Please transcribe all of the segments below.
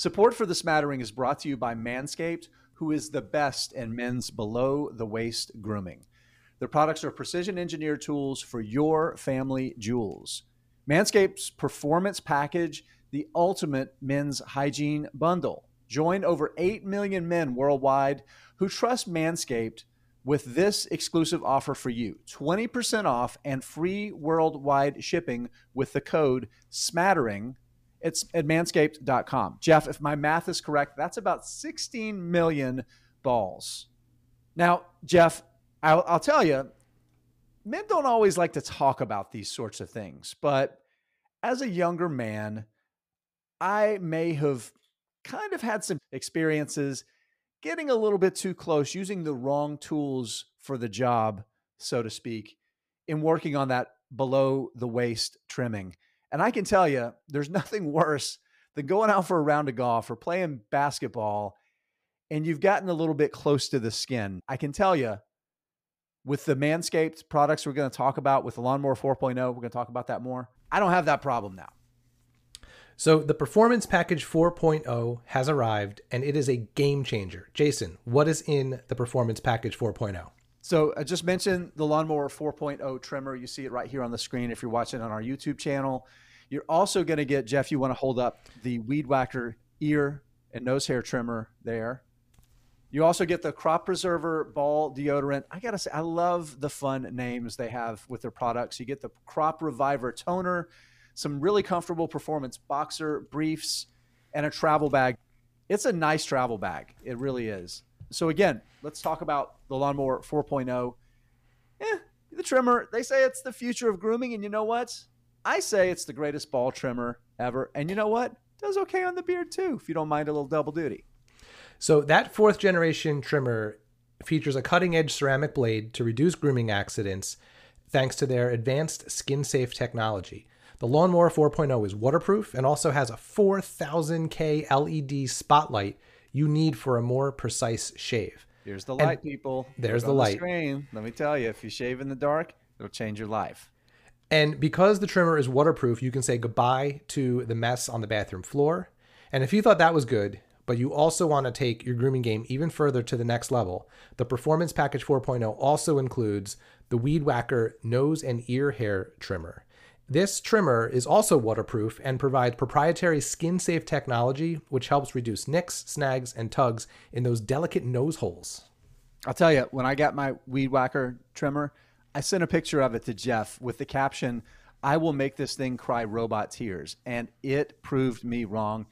Support for The Smattering is brought to you by Manscaped, who is the best in men's below-the-waist grooming. Their products are precision-engineered tools for your family jewels. Manscaped's Performance Package, the ultimate men's hygiene bundle. Join over 8 million men worldwide who trust Manscaped with this exclusive offer for you. 20% off and free worldwide shipping with the code SMATTERING. It's at manscaped.com. Jeff, if my math is correct, that's about 16 million balls. Now, Jeff, I'll tell you, men don't always like to talk about these sorts of things, but as a younger man, I may have kind of had some experiences getting a little bit too close, using the wrong tools for the job, so to speak, in working on that below the waist trimming. And I can tell you, there's nothing worse than going out for a round of golf or playing basketball and you've gotten a little bit close to the skin. I can tell you, with the Manscaped products we're going to talk about, with the Lawnmower 4.0, we're going to talk about that more. I don't have that problem now. So the Performance Package 4.0 has arrived, and it is a game changer. Jason, what is in the Performance Package 4.0? So I just mentioned the Lawnmower 4.0 trimmer. You see it right here on the screen if you're watching on our YouTube channel. You're also going to get, Jeff, you want to hold up the Weed Whacker ear and nose hair trimmer there. You also get the Crop Preserver ball deodorant. I got to say, I love the fun names they have with their products. You get the Crop Reviver toner, some really comfortable performance boxer briefs, and a travel bag. It's a nice travel bag. It really is. So again, let's talk about the Lawnmower 4.0. The trimmer, they say it's the future of grooming. And you know what? I say it's the greatest ball trimmer ever. And you know what? It does okay on the beard too, if you don't mind a little double duty. So that fourth generation trimmer features a cutting edge ceramic blade to reduce grooming accidents thanks to their advanced skin safe technology. The Lawnmower 4.0 is waterproof and also has a 4,000K LED spotlight you need for a more precise shave. Here's the light, people. There's the light. Let me tell you, if you shave in the dark, it'll change your life. And because the trimmer is waterproof, you can say goodbye to the mess on the bathroom floor. And if you thought that was good, but you also want to take your grooming game even further to the next level, the Performance Package 4.0 also includes the Weed Whacker nose and ear hair trimmer. This trimmer is also waterproof and provides proprietary skin-safe technology, which helps reduce nicks, snags, and tugs in those delicate nose holes. I'll tell you, when I got my Weed Whacker trimmer, I sent a picture of it to Jeff with the caption, "I will make this thing cry robot tears." And it proved me wrong.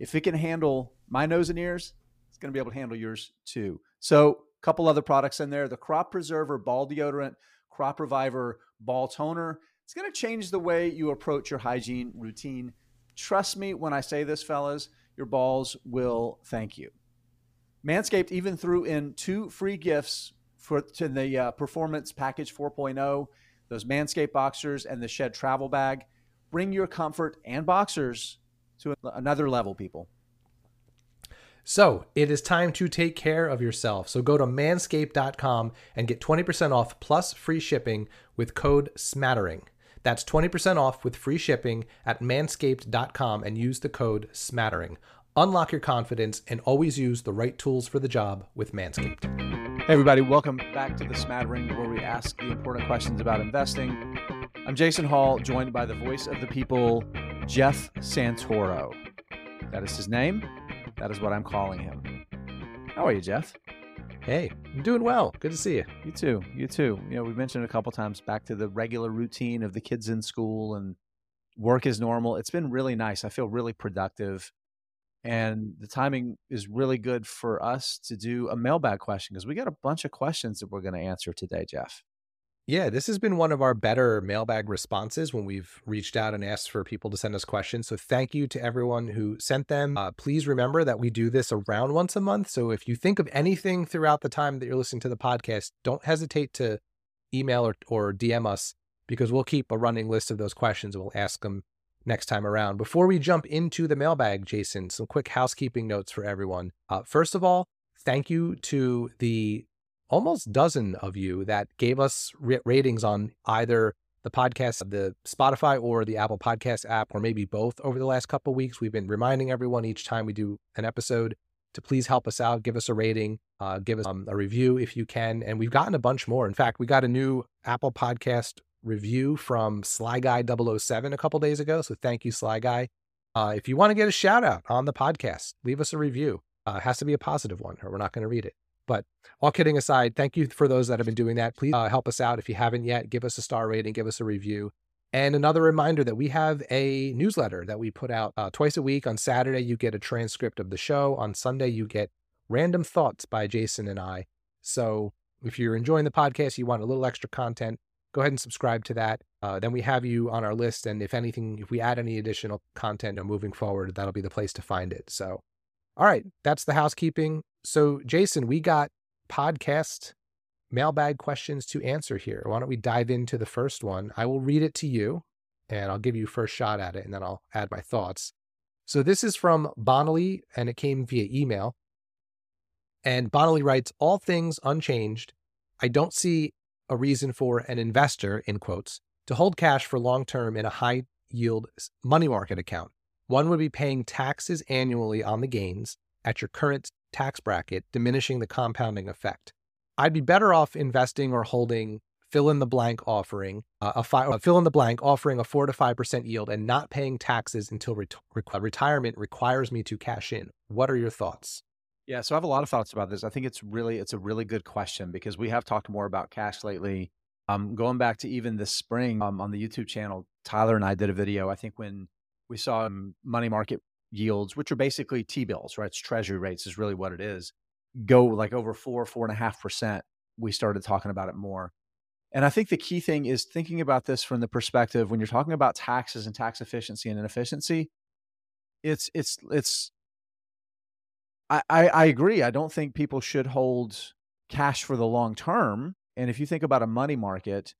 If it can handle my nose and ears, it's going to be able to handle yours too. So a couple other products in there, the Crop Preserver ball deodorant, Crop Reviver ball toner. It's going to change the way you approach your hygiene routine. Trust me when I say this, fellas, your balls will thank you. Manscaped even threw in 2 free gifts to the Performance Package 4.0, those Manscaped boxers and the Shed travel bag. Bring your comfort and boxers to another level, people. So it is time to take care of yourself. So go to manscaped.com and get 20% off plus free shipping with code SMATTERING. That's 20% off with free shipping at manscaped.com and use the code SMATTERING. Unlock your confidence and always use the right tools for the job with Manscaped. Hey everybody, welcome back to The Smattering, where we ask the important questions about investing. I'm Jason Hall, joined by the voice of the people, Jeff Santoro. That is his name. That is what I'm calling him. How are you, Jeff? Hey, I'm doing well. Good to see you. You too. You too. You know, we've mentioned a couple times back to the regular routine of the kids in school and work is normal. It's been really nice. I feel really productive. And the timing is really good for us to do a mailbag question because we got a bunch of questions that we're going to answer today, Jeff. Yeah, this has been one of our better mailbag responses when we've reached out and asked for people to send us questions. So thank you to everyone who sent them. Please remember that we do this around once a month. So if you think of anything throughout the time that you're listening to the podcast, don't hesitate to email or DM us because we'll keep a running list of those questions and we'll ask them next time around. Before we jump into the mailbag, Jason, some quick housekeeping notes for everyone. First of all, thank you to the almost dozen of you that gave us ratings on either the podcast, the Spotify or the Apple Podcast app, or maybe both over the last couple of weeks. We've been reminding everyone each time we do an episode to please help us out. Give us a rating, give us a review if you can. And we've gotten a bunch more. In fact, we got a new Apple Podcast review from Sly Guy 007 a couple days ago. So thank you, Sly Guy. If you want to get a shout out on the podcast, leave us a review. It has to be a positive one or we're not going to read it. But all kidding aside, thank you for those that have been doing that. Please help us out. If you haven't yet, give us a star rating, give us a review. And another reminder that we have a newsletter that we put out twice a week. On Saturday, you get a transcript of the show. On Sunday, you get random thoughts by Jason and I. So if you're enjoying the podcast, you want a little extra content, go ahead and subscribe to that. Then we have you on our list. And if anything, if we add any additional content moving forward, that'll be the place to find it. So, all right, that's the housekeeping. So, Jason, we got podcast mailbag questions to answer here. Why don't we dive into the first one? I will read it to you, and I'll give you first shot at it, and then I'll add my thoughts. So this is from Bonnelly, and it came via email. And Bonnelly writes, all things unchanged, I don't see a reason for an investor, in quotes, to hold cash for long term in a high-yield money market account. One would be paying taxes annually on the gains at your current tax bracket, diminishing the compounding effect. I'd be better off investing or holding fill-in-the-blank offering, a 4 to 5% yield and not paying taxes until retirement requires me to cash in. What are your thoughts? Yeah, so I have a lot of thoughts about this. I think it's a really good question because we have talked more about cash lately. Going back to even this spring on the YouTube channel, Tyler and I did a video, I think when we saw money market yields, which are basically T-bills, right? It's treasury rates is really what it is. Go like over 4.5%. We started talking about it more. And I think the key thing is thinking about this from the perspective, when you're talking about taxes and tax efficiency and inefficiency, I agree. I don't think people should hold cash for the long term. And if you think about a money market,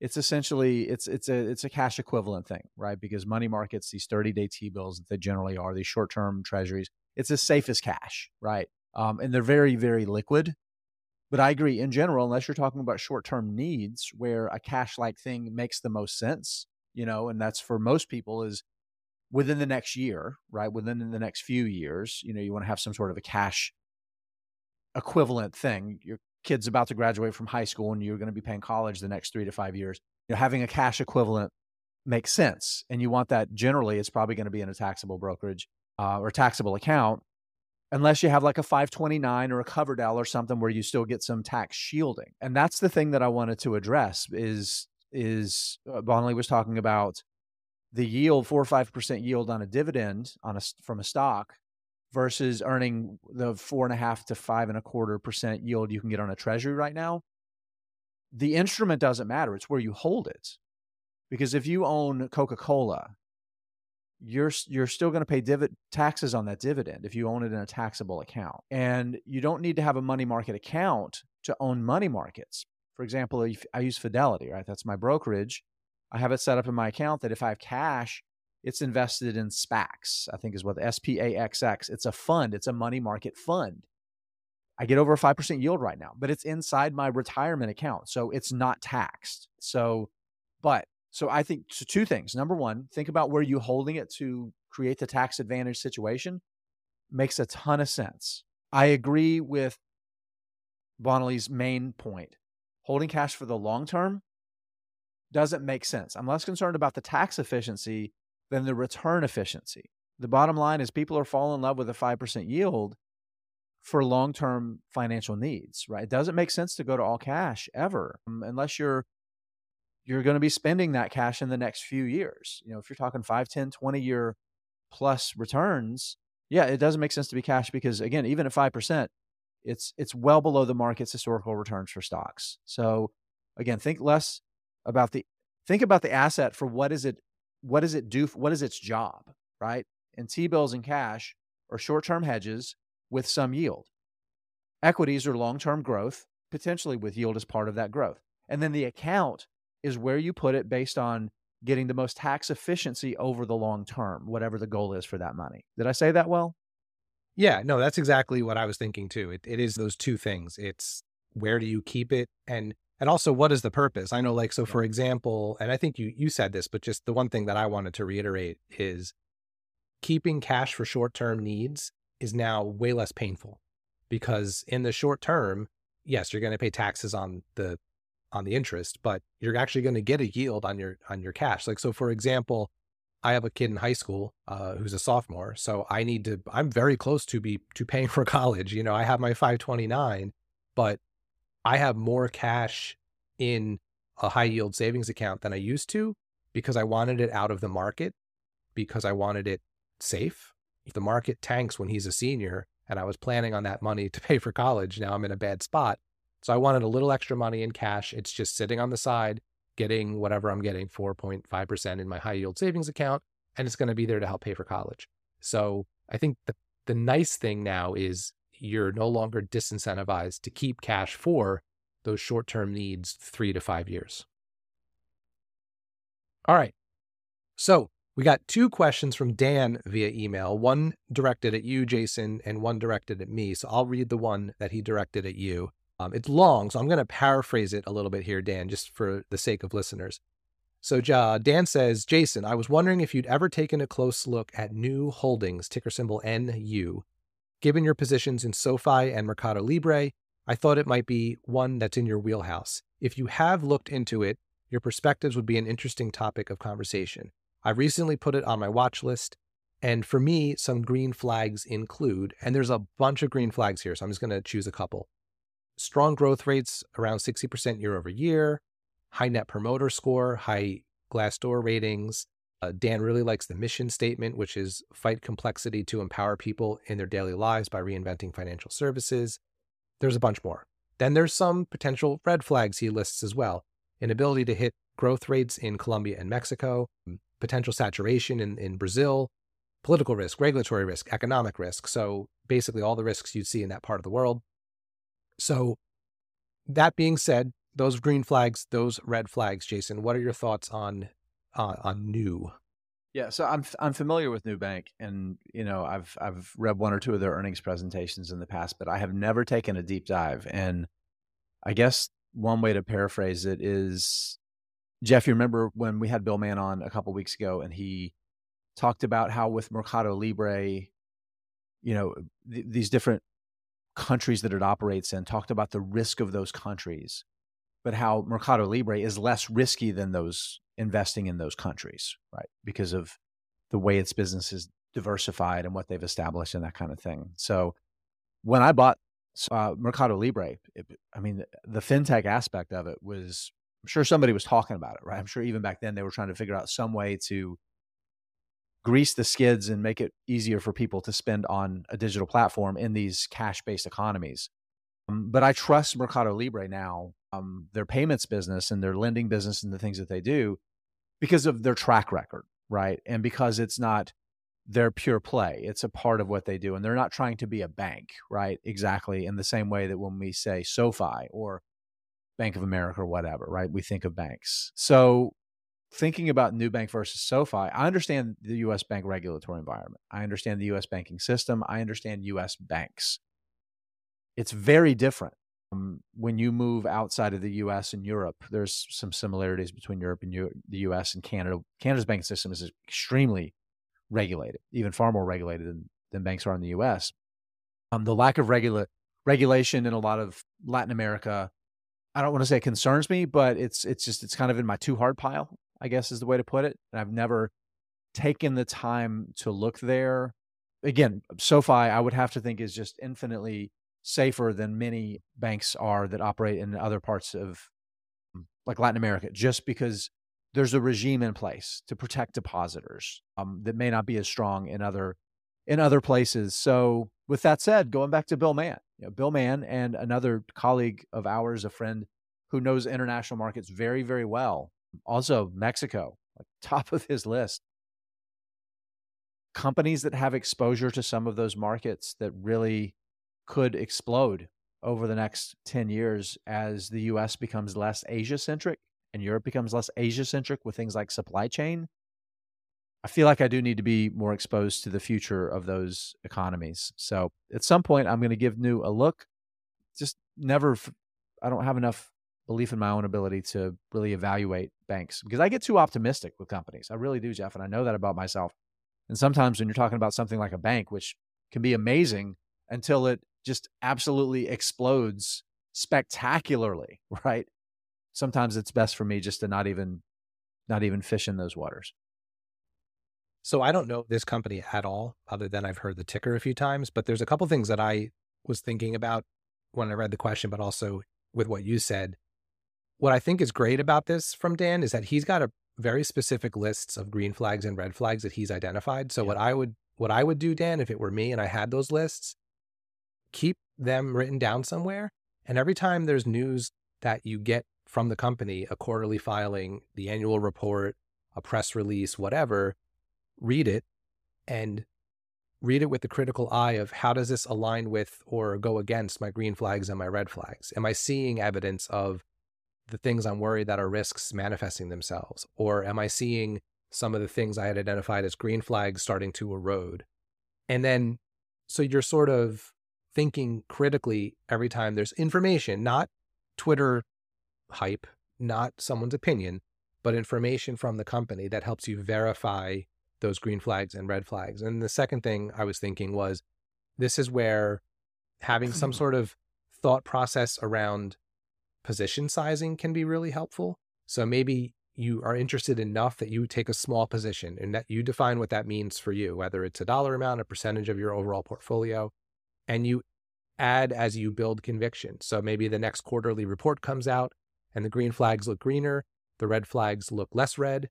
it's essentially, it's a cash equivalent thing, right? Because money markets, these 30-day T-bills that they generally are, these short-term treasuries, it's as safe as cash, right? And they're very, very liquid. But I agree, in general, unless you're talking about short-term needs where a cash-like thing makes the most sense, you know, and that's for most people is within the next year, right? Within the next few years, you know, you want to have some sort of a cash equivalent thing. Your kid's about to graduate from high school and you're going to be paying college the next 3 to 5 years, you know, having a cash equivalent makes sense. And you want that generally, it's probably going to be in a taxable brokerage or taxable account, unless you have like a 529 or a Coverdell or something where you still get some tax shielding. And that's the thing that I wanted to address is Bonnelly was talking about the yield, 4 or 5% yield on a dividend from a stock versus earning the 4.5 to 5.25% yield you can get on a treasury right now. The instrument doesn't matter. It's where you hold it. Because if you own Coca-Cola, you're still going to pay taxes on that dividend if you own it in a taxable account. And you don't need to have a money market account to own money markets. For example, I use Fidelity, right? That's my brokerage. I have it set up in my account that if I have cash, it's invested in SPACs, I think is what the SPAXX. It's a fund. It's a money market fund. I get over a 5% yield right now, but it's inside my retirement account. So it's not taxed. So I think so two things. Number one, think about where you're holding it to create the tax advantage situation. Makes a ton of sense. I agree with Bonnelly's main point. Holding cash for the long term doesn't make sense. I'm less concerned about the tax efficiency than the return efficiency. The bottom line is people are falling in love with a 5% yield for long-term financial needs, right? It doesn't make sense to go to all cash ever, unless you're going to be spending that cash in the next few years. You know, if you're talking 5, 10, 20-year plus returns, yeah, it doesn't make sense to be cash because, again, even at 5%, it's well below the market's historical returns for stocks. So, again, think about the asset for what is its job, right? And T-bills and cash are short-term hedges with some yield. Equities are long-term growth, potentially with yield as part of that growth. And then the account is where you put it based on getting the most tax efficiency over the long term, whatever the goal is for that money. Did I say that well? Yeah, no, that's exactly what I was thinking too. It is those two things. It's where do you keep it? And And also, what is the purpose? I know, like, so for example, and I think you said this, but just the one thing that I wanted to reiterate is keeping cash for short-term needs is now way less painful, because in the short term, yes, you're going to pay taxes on the interest, but you're actually going to get a yield on your cash. Like, so for example, I have a kid in high school who's a sophomore, so I need to, I'm very close to paying for college. You know, I have my 529, but I have more cash in a high yield savings account than I used to, because I wanted it out of the market, because I wanted it safe. If the market tanks when he's a senior and I was planning on that money to pay for college, now I'm in a bad spot. So I wanted a little extra money in cash. It's just sitting on the side, getting whatever I'm getting, 4.5% in my high yield savings account, and it's going to be there to help pay for college. So I think the nice thing now is you're no longer disincentivized to keep cash for those short-term needs 3 to 5 years. All right. So we got 2 questions from Dan via email, one directed at you, Jason, and one directed at me. So I'll read the one that he directed at you. It's long, so I'm going to paraphrase it a little bit here, Dan, just for the sake of listeners. So Dan says, Jason, I was wondering if you'd ever taken a close look at Nu Holdings, ticker symbol NU. Given your positions in SoFi and Mercado Libre, I thought it might be one that's in your wheelhouse. If you have looked into it, your perspectives would be an interesting topic of conversation. I recently put it on my watch list, and for me, some green flags include, and there's a bunch of green flags here, so I'm just going to choose a couple. Strong growth rates, around 60% year over year, high net promoter score, high Glassdoor ratings. Dan really likes the mission statement, which is fight complexity to empower people in their daily lives by reinventing financial services. There's a bunch more. Then there's some potential red flags he lists as well. Inability to hit growth rates in Colombia and Mexico, potential saturation in Brazil, political risk, regulatory risk, economic risk. So basically all the risks you'd see in that part of the world. So that being said, those green flags, those red flags, Jason, what are your thoughts on Nu? Yeah, so I'm familiar with Nubank, and you know, I've read one or two of their earnings presentations in the past, but I have never taken a deep dive. And I guess one way to paraphrase it is, Jeff, you remember when we had Bill Mann on a couple of weeks ago, and he talked about how with Mercado Libre, you know, these different countries that it operates in, talked about the risk of those countries, but how Mercado Libre is less risky than those investing in those countries, right? Because of the way its business is diversified and what they've established and that kind of thing. So when I bought Mercado Libre, the fintech aspect of it was, I'm sure somebody was talking about it, right? I'm sure even back then they were trying to figure out some way to grease the skids and make it easier for people to spend on a digital platform in these cash-based economies. But I trust Mercado Libre now, their payments business and their lending business and the things that they do, because of their track record, right? And because it's not their pure play. It's a part of what they do. And they're not trying to be a bank, right? Exactly. In the same way that when we say SoFi or Bank of America or whatever, right? We think of banks. So thinking about Nubank versus SoFi, I understand the U.S. bank regulatory environment. I understand the U.S. banking system. I understand U.S. banks. It's very different when you move outside of the U.S. and Europe. There's some similarities between Europe and the U.S. and Canada. Canada's banking system is extremely regulated, even far more regulated than banks are in the U.S. The lack of regulation in a lot of Latin America, I don't want to say it concerns me, but it's kind of in my too hard pile, I guess is the way to put it. And I've never taken the time to look there. Again, SoFi, I would have to think, is just infinitely safer than many banks are that operate in other parts of like Latin America, just because there's a regime in place to protect depositors that may not be as strong in other places. So with that said, going back to Bill Mann, Bill Mann and another colleague of ours, a friend who knows international markets very, very well, also Mexico, like top of his list. Companies that have exposure to some of those markets that really could explode over the next 10 years as the U.S. becomes less Asia-centric and Europe becomes less Asia-centric with things like supply chain. I feel like I do need to be more exposed to the future of those economies. So at some point, I'm going to give Nu a look. Just never, I don't have enough belief in my own ability to really evaluate banks, because I get too optimistic with companies. I really do, Jeff. And I know that about myself. And sometimes when you're talking about something like a bank, which can be amazing until it just absolutely explodes spectacularly, right? Sometimes it's best for me just to not even fish in those waters. So I don't know this company at all, other than I've heard the ticker a few times, but there's a couple things that I was thinking about when I read the question, but also with what you said. What I think is great about this from Dan is that he's got a very specific lists of green flags and red flags that he's identified. So yeah. what I would do, Dan, if it were me and I had those lists, keep them written down somewhere. And every time there's news that you get from the company, a quarterly filing, the annual report, a press release, whatever, read it and read it with the critical eye of how does this align with or go against my green flags and my red flags? Am I seeing evidence of the things I'm worried that are risks manifesting themselves? Or am I seeing some of the things I had identified as green flags starting to erode? And then, so you're sort of thinking critically every time there's information, not Twitter hype, not someone's opinion, but information from the company that helps you verify those green flags and red flags. And the second thing I was thinking was, this is where having some sort of thought process around position sizing can be really helpful. So maybe you are interested enough that you take a small position and that you define what that means for you, whether it's a dollar amount, a percentage of your overall portfolio, and you add as you build conviction. So maybe the next quarterly report comes out and the green flags look greener, the red flags look less red,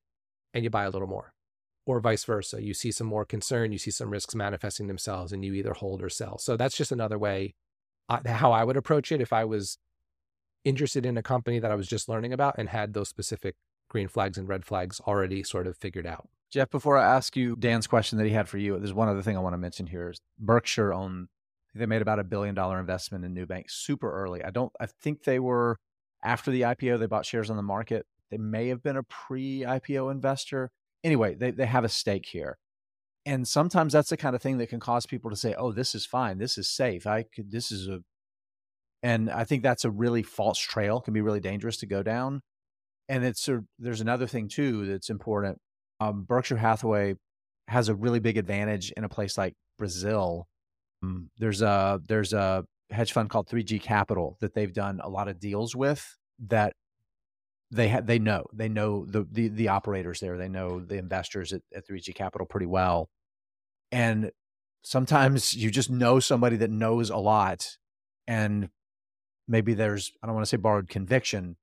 and you buy a little more. Or vice versa. You see some more concern, you see some risks manifesting themselves, and you either hold or sell. So that's just another way how I would approach it if I was interested in a company that I was just learning about and had those specific green flags and red flags already sort of figured out. Jeff, before I ask you Dan's question that he had for you, there's one other thing I want to mention here is Berkshire owned, they made about $1 billion investment in Nubank super early. I think they were, after the IPO, they bought shares on the market. They may have been a pre-IPO investor. Anyway, they have a stake here. And sometimes that's the kind of thing that can cause people to say, oh, this is fine. This is safe. And I think that's a really false trail, can be really dangerous to go down. And there's another thing too that's important. Berkshire Hathaway has a really big advantage in a place like Brazil. There's a hedge fund called 3G Capital that they've done a lot of deals with that they know the operators there. They know the investors at 3G Capital pretty well. And sometimes you just know somebody that knows a lot, and maybe there's, I don't want to say borrowed conviction,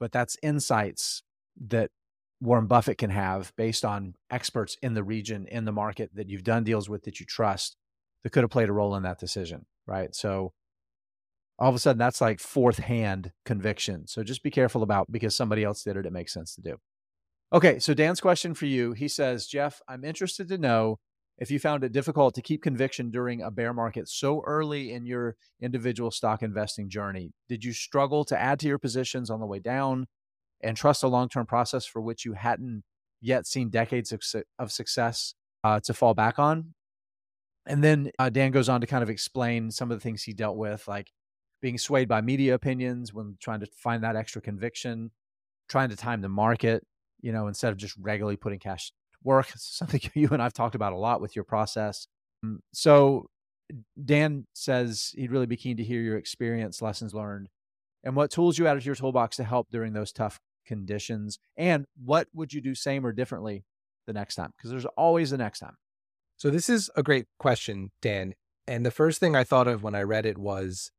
but that's insights that Warren Buffett can have based on experts in the region, in the market that you've done deals with that you trust that could have played a role in that decision, right? So all of a sudden, that's like fourth hand conviction. So just be careful about, because somebody else did it, it makes sense to do. Okay, so Dan's question for you. He says, Jeff, I'm interested to know if you found it difficult to keep conviction during a bear market so early in your individual stock investing journey. Did you struggle to add to your positions on the way down and trust a long-term process for which you hadn't yet seen decades of success to fall back on? And then Dan goes on to kind of explain some of the things he dealt with, like being swayed by media opinions when trying to find that extra conviction, trying to time the market, instead of just regularly putting cash to work. It's something you and I've talked about a lot with your process. So Dan says he'd really be keen to hear your experience, lessons learned, and what tools you added to your toolbox to help during those tough conditions. And what would you do same or differently the next time? Because there's always the next time. So this is a great question, Dan. And the first thing I thought of when I read it was,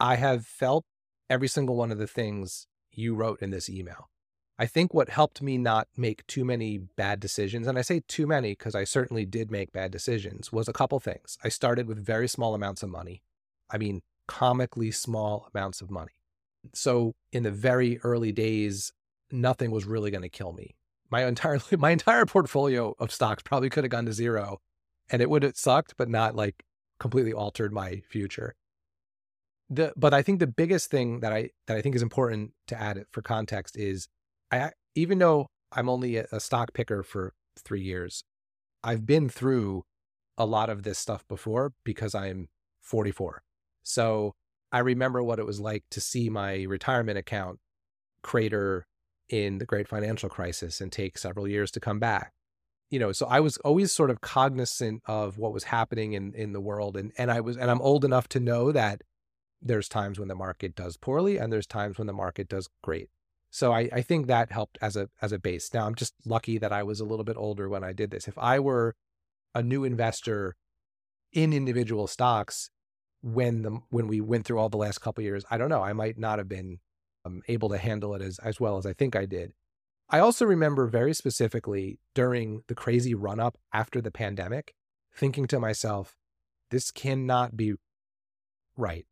I have felt every single one of the things you wrote in this email. I think what helped me not make too many bad decisions, and I say too many because I certainly did make bad decisions, was a couple things. I started with very small amounts of money. I mean, comically small amounts of money. So in the very early days, nothing was really going to kill me. My entire portfolio of stocks probably could have gone to zero, and it would have sucked, but not like completely altered my future. But I think the biggest thing that I think is important to add it for context is, even though I'm only a stock picker for 3 years, I've been through a lot of this stuff before because I'm 44. So I remember what it was like to see my retirement account crater in the great financial crisis and take several years to come back. You know, so I was always sort of cognizant of what was happening in the world. And I'm old enough to know that there's times when the market does poorly and there's times when the market does great. So I think that helped as a base. Now, I'm just lucky that I was a little bit older when I did this. If I were a new investor in individual stocks when we went through all the last couple of years, I don't know, I might not have been able to handle it as well as I think I did. I also remember very specifically during the crazy run-up after the pandemic, thinking to myself, this cannot be right.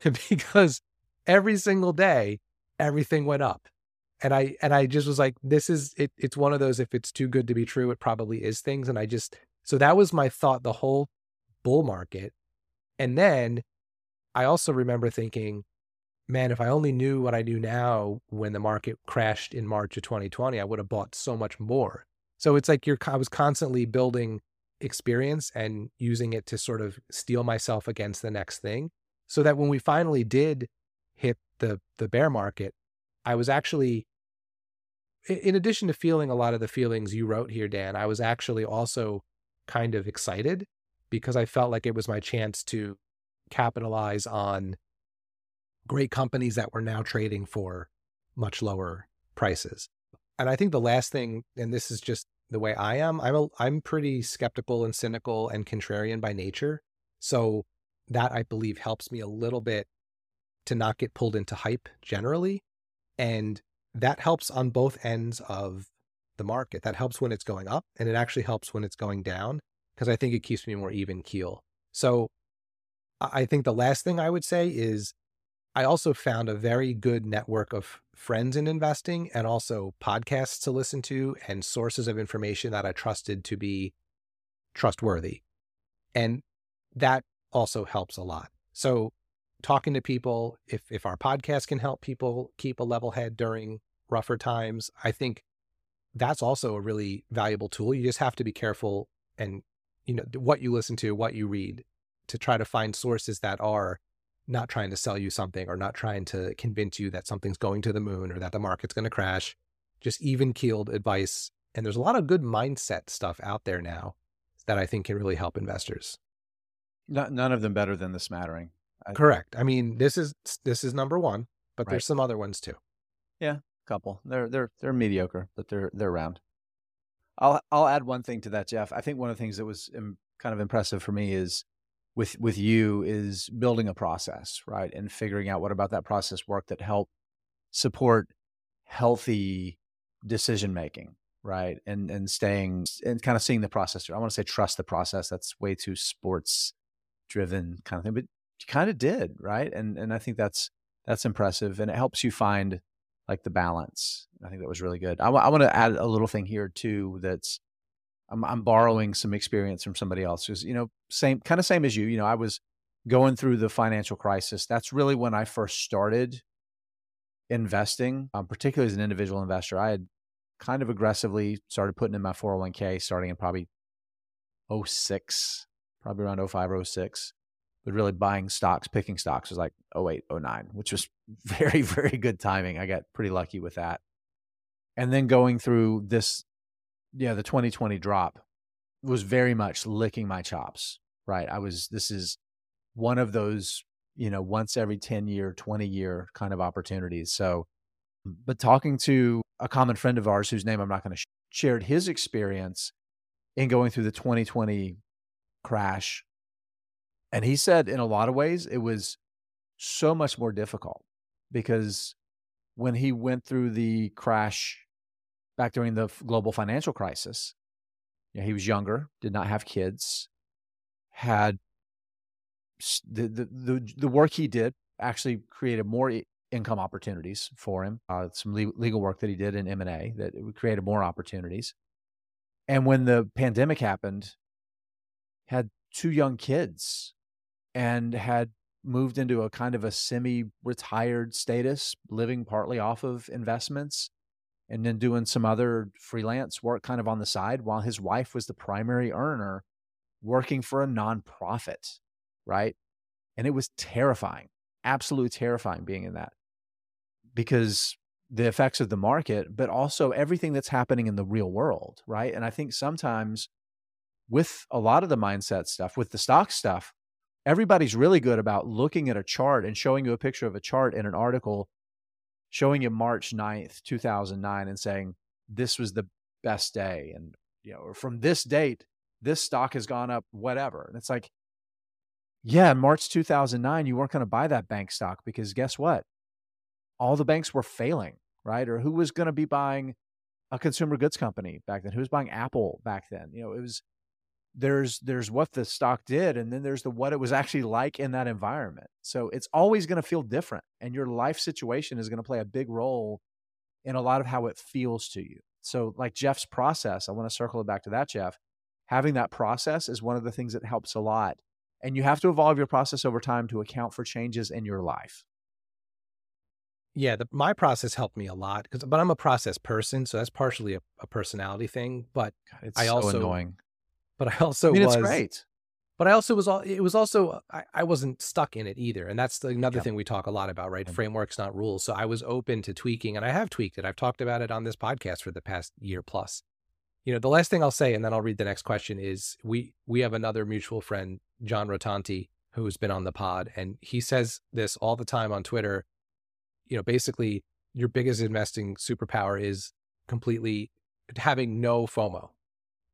Because every single day, everything went up. And I just was like, this is, it's one of those, if it's too good to be true, it probably is things. And so that was my thought, the whole bull market. And then I also remember thinking, man, if I only knew what I knew now when the market crashed in March of 2020, I would have bought so much more. So it's like I was constantly building experience and using it to sort of steel myself against the next thing. So that when we finally did hit the bear market, I was actually, in addition to feeling a lot of the feelings you wrote here, Dan, I was actually also kind of excited because I felt like it was my chance to capitalize on great companies that were now trading for much lower prices. And I think the last thing, and this is just the way I am, I'm pretty skeptical and cynical and contrarian by nature. So that, I believe, helps me a little bit to not get pulled into hype generally. And that helps on both ends of the market. That helps when it's going up, and it actually helps when it's going down, because I think it keeps me more even keel. So I think the last thing I would say is I also found a very good network of friends in investing, and also podcasts to listen to and sources of information that I trusted to be trustworthy. And that also helps a lot. So talking to people, if our podcast can help people keep a level head during rougher times, I think that's also a really valuable tool. You just have to be careful and, you know, what you listen to, what you read, to try to find sources that are not trying to sell you something or not trying to convince you that something's going to the moon or that the market's going to crash. Just even-keeled advice. And there's a lot of good mindset stuff out there now that I think can really help investors. None of them better than The Smattering. Correct. I mean, this is number one, but right. There's some other ones too. Yeah, a couple. They're mediocre, but they're around. I'll add one thing to that, Jeff. I think one of the things that was kind of impressive for me is with you is building a process, right? And figuring out what about that process worked that helped support healthy decision making, right? And staying and kind of seeing the process through. I want to say trust the process. That's way too sports driven kind of thing, but you kind of did, right? And I think that's impressive, and it helps you find like the balance. I think that was really good. I want to add a little thing here too. That's I'm borrowing some experience from somebody else who's, you know, same as you. You know, I was going through the financial crisis. That's really when I first started investing, particularly as an individual investor. I had kind of aggressively started putting in my 401k starting in probably 06, probably around 05, 06. But really buying stocks, picking stocks was like 08, 09, which was very, very good timing. I got pretty lucky with that. And then going through this, the 2020 drop was very much licking my chops, right? This is one of those, you know, once every 10 year, 20 year kind of opportunities. So, but talking to a common friend of ours whose name I'm not going to share, his experience in going through the 2020 crash. And he said in a lot of ways, it was so much more difficult because when he went through the crash back during the global financial crisis, you know, he was younger, did not have kids, had the work he did actually created more income opportunities for him, some legal work that he did in M&A that created more opportunities. And when the pandemic happened, had two young kids, and had moved into a kind of a semi-retired status, living partly off of investments, and then doing some other freelance work kind of on the side while his wife was the primary earner working for a nonprofit, right? And it was terrifying, absolutely terrifying being in that, because the effects of the market, but also everything that's happening in the real world, right? And I think sometimes with a lot of the mindset stuff, with the stock stuff, everybody's really good about looking at a chart and showing you a picture of a chart in an article showing you March 9th, 2009 and saying, this was the best day. And, you know, from this date, this stock has gone up, whatever. And it's like, yeah, in March 2009, you weren't going to buy that bank stock because guess what? All the banks were failing, right? Or who was going to be buying a consumer goods company back then? Who was buying Apple back then? You know, it was, there's what the stock did, and then there's the what it was actually like in that environment. So it's always going to feel different, and your life situation is going to play a big role in a lot of how it feels to you. So like Jeff's process, I want to circle it back to that, Jeff. Having that process is one of the things that helps a lot. And you have to evolve your process over time to account for changes in your life. Yeah, my process helped me a lot, but I'm a process person, so that's partially a personality thing. But it's so annoying. But I also was great. But I also was I wasn't stuck in it either, and that's another thing we talk a lot about, right? Frameworks, not rules. So I was open to tweaking, and I have tweaked it. I've talked about it on this podcast for the past year plus. You know, the last thing I'll say, and then I'll read the next question, is we have another mutual friend, John Rotanti, who's been on the pod, and he says this all the time on Twitter. You know, basically your biggest investing superpower is completely having no FOMO.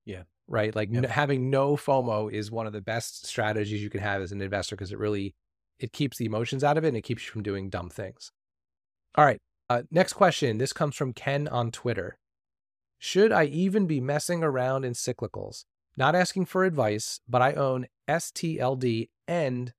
Yeah. Right. Like having no FOMO is one of the best strategies you can have as an investor, because it keeps the emotions out of it and it keeps you from doing dumb things. All right. Next question. This comes from Ken on Twitter. Should I even be messing around in cyclicals? Not asking for advice, but I own STLD and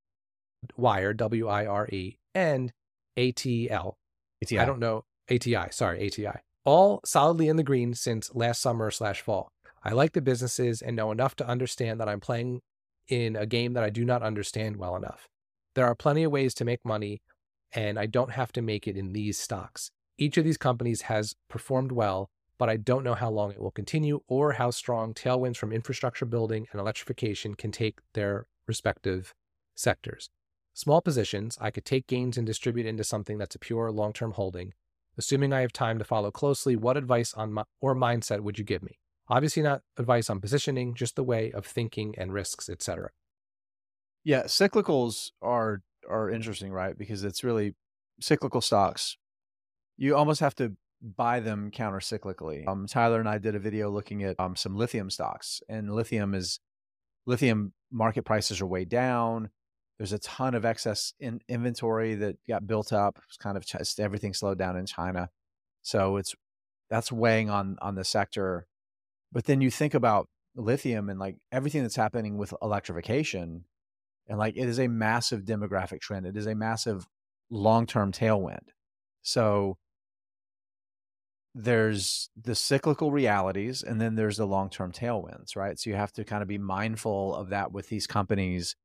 Wire, W-I-R-E, and ATI. I don't know. ATI. Sorry, ATI. All solidly in the green since last summer/fall. I like the businesses and know enough to understand that I'm playing in a game that I do not understand well enough. There are plenty of ways to make money, and I don't have to make it in these stocks. Each of these companies has performed well, but I don't know how long it will continue or how strong tailwinds from infrastructure building and electrification can take their respective sectors. Small positions, I could take gains and distribute into something that's a pure long-term holding. Assuming I have time to follow closely, what advice or mindset would you give me? Obviously not advice on positioning, just the way of thinking and risks, etc. Yeah, cyclicals are interesting, right? Because it's really cyclical stocks. You almost have to buy them counter-cyclically. Tyler and I did a video looking at some lithium stocks, and lithium market prices are way down. There's a ton of excess inventory that got built up. It's kind of just everything slowed down in China. So that's weighing on the sector. But then you think about lithium and like everything that's happening with electrification, and like it is a massive demographic trend. It is a massive long-term tailwind. So there's the cyclical realities, and then there's the long-term tailwinds, right? So you have to kind of be mindful of that with these companies,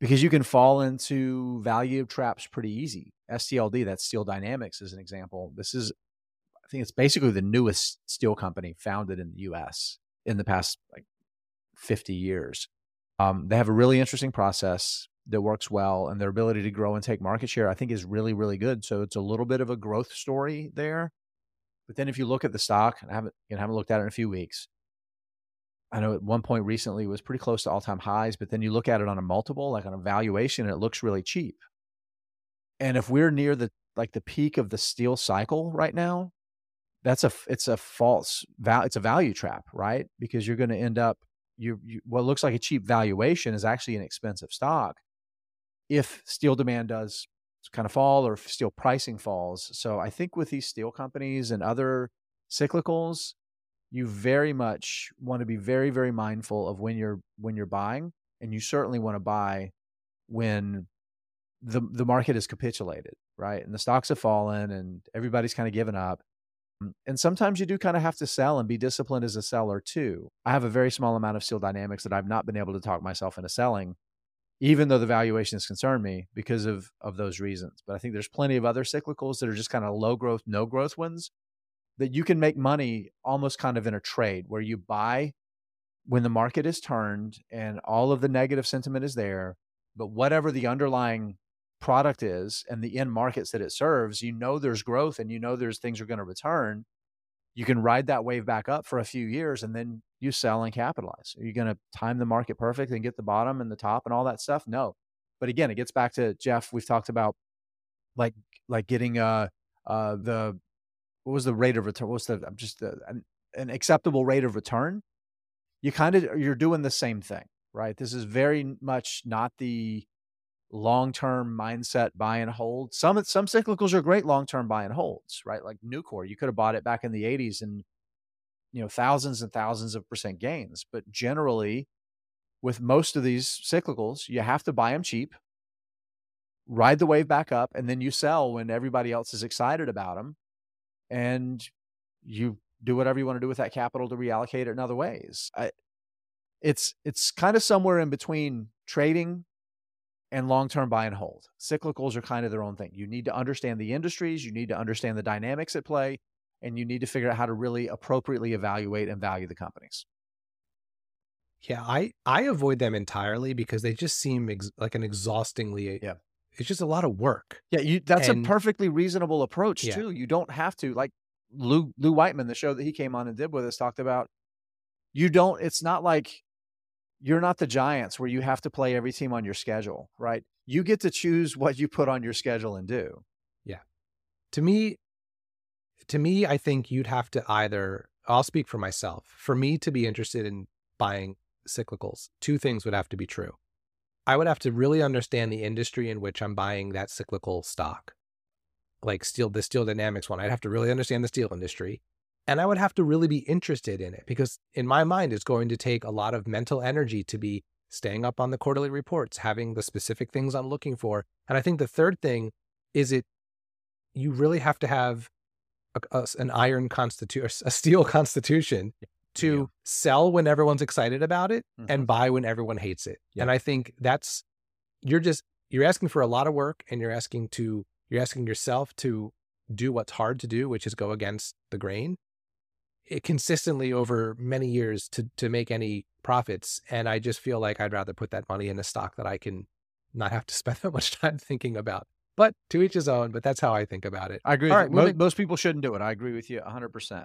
because you can fall into value traps pretty easy. STLD, that's Steel Dynamics, is an example. This is, I think it's basically the newest steel company founded in the US in the past like 50 years. They have a really interesting process that works well, and their ability to grow and take market share, I think, is really, really good. So it's a little bit of a growth story there. But then if you look at the stock, and I haven't looked at it in a few weeks, I know at one point recently it was pretty close to all-time highs, but then you look at it on a multiple, like on a valuation, and it looks really cheap. And if we're near the peak of the steel cycle right now, it's a value trap, right? Because you're going to end up, what looks like a cheap valuation is actually an expensive stock if steel demand does kind of fall, or if steel pricing falls. So I think with these steel companies and other cyclicals, you very much want to be very, very mindful of when you're buying, and you certainly want to buy when the market has capitulated, right? And the stocks have fallen and everybody's kind of given up. And sometimes you do kind of have to sell and be disciplined as a seller too. I have a very small amount of Steel Dynamics that I've not been able to talk myself into selling, even though the valuations concern me, because of those reasons. But I think there's plenty of other cyclicals that are just kind of low growth, no growth ones that you can make money almost kind of in a trade, where you buy when the market is turned and all of the negative sentiment is there, but whatever the underlying product is and the end markets that it serves, you know there's growth and you know there's things are going to return. You can ride that wave back up for a few years and then you sell and capitalize. Are you going to time the market perfect and get the bottom and the top and all that stuff? No. But again, it gets back to, Jeff, we've talked about like getting what was the rate of return? What's the, an acceptable rate of return? You kind of, you're doing the same thing, right? This is very much not the long-term mindset buy and hold. Some cyclicals are great long-term buy and holds, right? Like Nucor, you could have bought it back in the 80s and, you know, thousands and thousands of percent gains. But generally, with most of these cyclicals, you have to buy them cheap, ride the wave back up, and then you sell when everybody else is excited about them. And you do whatever you want to do with that capital to reallocate it in other ways. It's kind of somewhere in between trading and long-term buy and hold. Cyclicals are kind of their own thing. You need to understand the industries, you need to understand the dynamics at play, and you need to figure out how to really appropriately evaluate and value the companies. Yeah, I avoid them entirely because they just seem like an exhaustingly, yeah, it's just a lot of work. Yeah, that's a perfectly reasonable approach, yeah, too. You don't have to, like Lou Whiteman, the show that he came on and did with us, talked about, it's not like you're not the Giants where you have to play every team on your schedule, right? You get to choose what you put on your schedule and do. Yeah. To me, I think you'd have to I'll speak for myself. For me to be interested in buying cyclicals, two things would have to be true. I would have to really understand the industry in which I'm buying that cyclical stock. Like the Steel Dynamics one, I'd have to really understand the steel industry. And I would have to really be interested in it because in my mind, it's going to take a lot of mental energy to be staying up on the quarterly reports, having the specific things I'm looking for. And I think the third thing is you really have to have an iron constitution, a steel constitution to sell when everyone's excited about it and buy when everyone hates it. Yeah. And I think you're asking for a lot of work and you're asking yourself to do what's hard to do, which is go against the grain. It consistently over many years to make any profits. And I just feel like I'd rather put that money in a stock that I can not have to spend that much time thinking about. But to each his own, but that's how I think about it. I agree. All right, most people shouldn't do it. I agree with you 100%.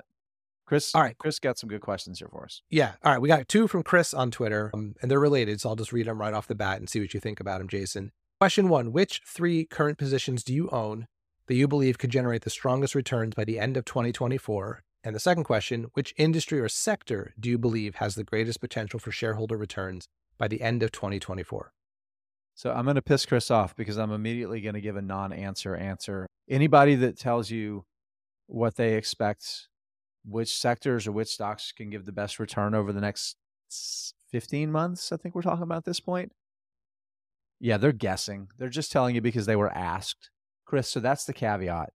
Chris, all right. Chris got some good questions here for us. Yeah. All right. We got two from Chris on Twitter and they're related. So I'll just read them right off the bat and see what you think about them, Jason. Question one, which three current positions do you own that you believe could generate the strongest returns by the end of 2024? And the second question, which industry or sector do you believe has the greatest potential for shareholder returns by the end of 2024? So I'm going to piss Chris off because I'm immediately going to give a non-answer answer. Anybody that tells you what they expect, which sectors or which stocks can give the best return over the next 15 months, I think we're talking about at this point. Yeah, they're guessing. They're just telling you because they were asked. Chris, so that's the caveat.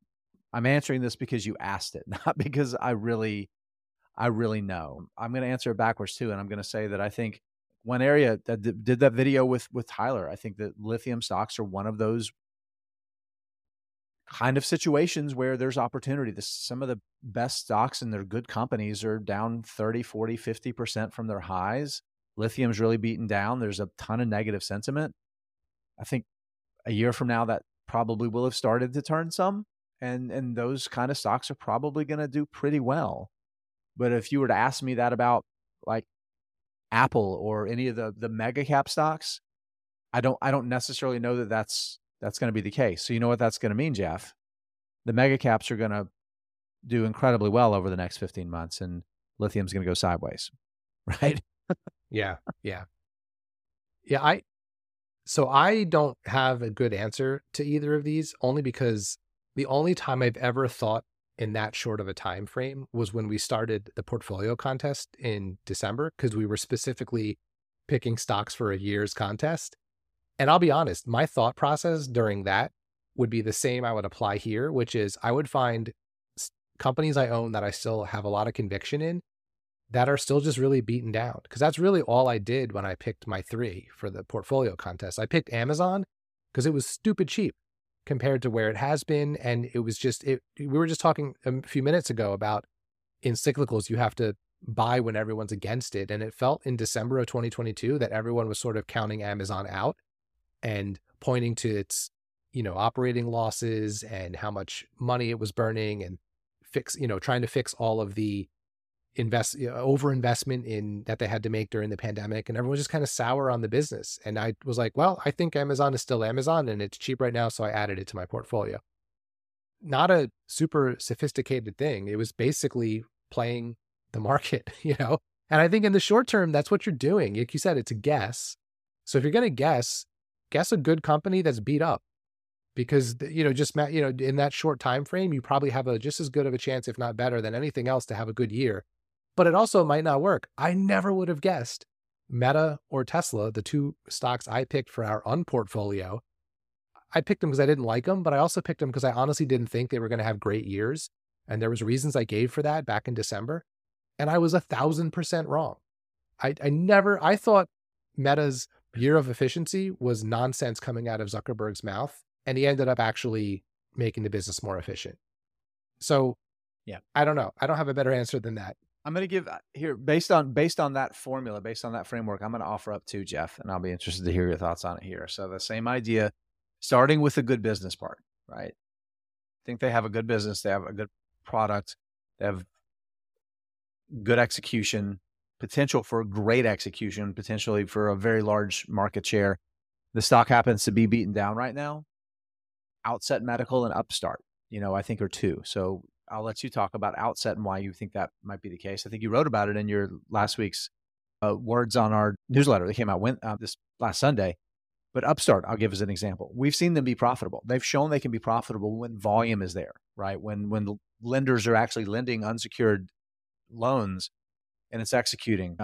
I'm answering this because you asked it, not because I really know. I'm going to answer it backwards too. And I'm going to say that I think one area that did that video with Tyler, I think that lithium stocks are one of those kind of situations where there's opportunity. Some of the best stocks and their good companies are down 30, 40, 50% from their highs. Lithium's really beaten down. There's a ton of negative sentiment. I think a year from now that probably will have started to turn some. And those kind of stocks are probably going to do pretty well. But if you were to ask me that about like Apple or any of the mega cap stocks, I don't necessarily know that that's going to be the case. So you know what that's going to mean, Jeff? The mega caps are going to do incredibly well over the next 15 months and lithium's going to go sideways, right? Yeah. Yeah. Yeah. So I don't have a good answer to either of these only because the only time I've ever thought in that short of a time frame was when we started the portfolio contest in December, because we were specifically picking stocks for a year's contest. And I'll be honest, my thought process during that would be the same I would apply here, which is I would find companies I own that I still have a lot of conviction in that are still just really beaten down, because that's really all I did when I picked my three for the portfolio contest. I picked Amazon because it was stupid cheap compared to where it has been. And it was just, we were just talking a few minutes ago about in cyclicals, you have to buy when everyone's against it. And it felt in December of 2022 that everyone was sort of counting Amazon out and pointing to its you know, operating losses and how much money it was burning, and fix, you know, trying to fix all of the overinvestment in that they had to make during the pandemic, and everyone was just kind of sour on the business. And I was like, well, I think Amazon is still Amazon and it's cheap right now, so I added it to my portfolio. Not a super sophisticated thing. It was basically playing the market, you know? And I think in the short term, that's what you're doing. Like you said, it's a guess. So if you're going to guess a good company that's beat up, because, you know, just, you know, in that short time frame, you probably have a just as good of a chance, if not better than anything else, to have a good year. But it also might not work. I never would have guessed Meta or Tesla, the two stocks I picked for our unportfolio. I picked them because I didn't like them, but I also picked them because I honestly didn't think they were going to have great years. And there was reasons I gave for that back in December. And I was 1,000% wrong. I thought Meta's year of efficiency was nonsense coming out of Zuckerberg's mouth. And he ended up actually making the business more efficient. So yeah, I don't know. I don't have a better answer than that. I'm going to give here based on that formula, based on that framework, I'm going to offer up to Jeff, and I'll be interested to hear your thoughts on it here. So the same idea, starting with the good business part, right? I think they have a good business. They have a good product. They have good execution, potential for great execution, potentially for a very large market share. The stock happens to be beaten down right now. Outset Medical and Upstart, you know, I think are two. So I'll let you talk about Outset and why you think that might be the case. I think you wrote about it in your last week's words on our newsletter that came out this last Sunday. But Upstart, I'll give as an example. We've seen them be profitable. They've shown they can be profitable when volume is there, right? When lenders are actually lending unsecured loans and it's executing,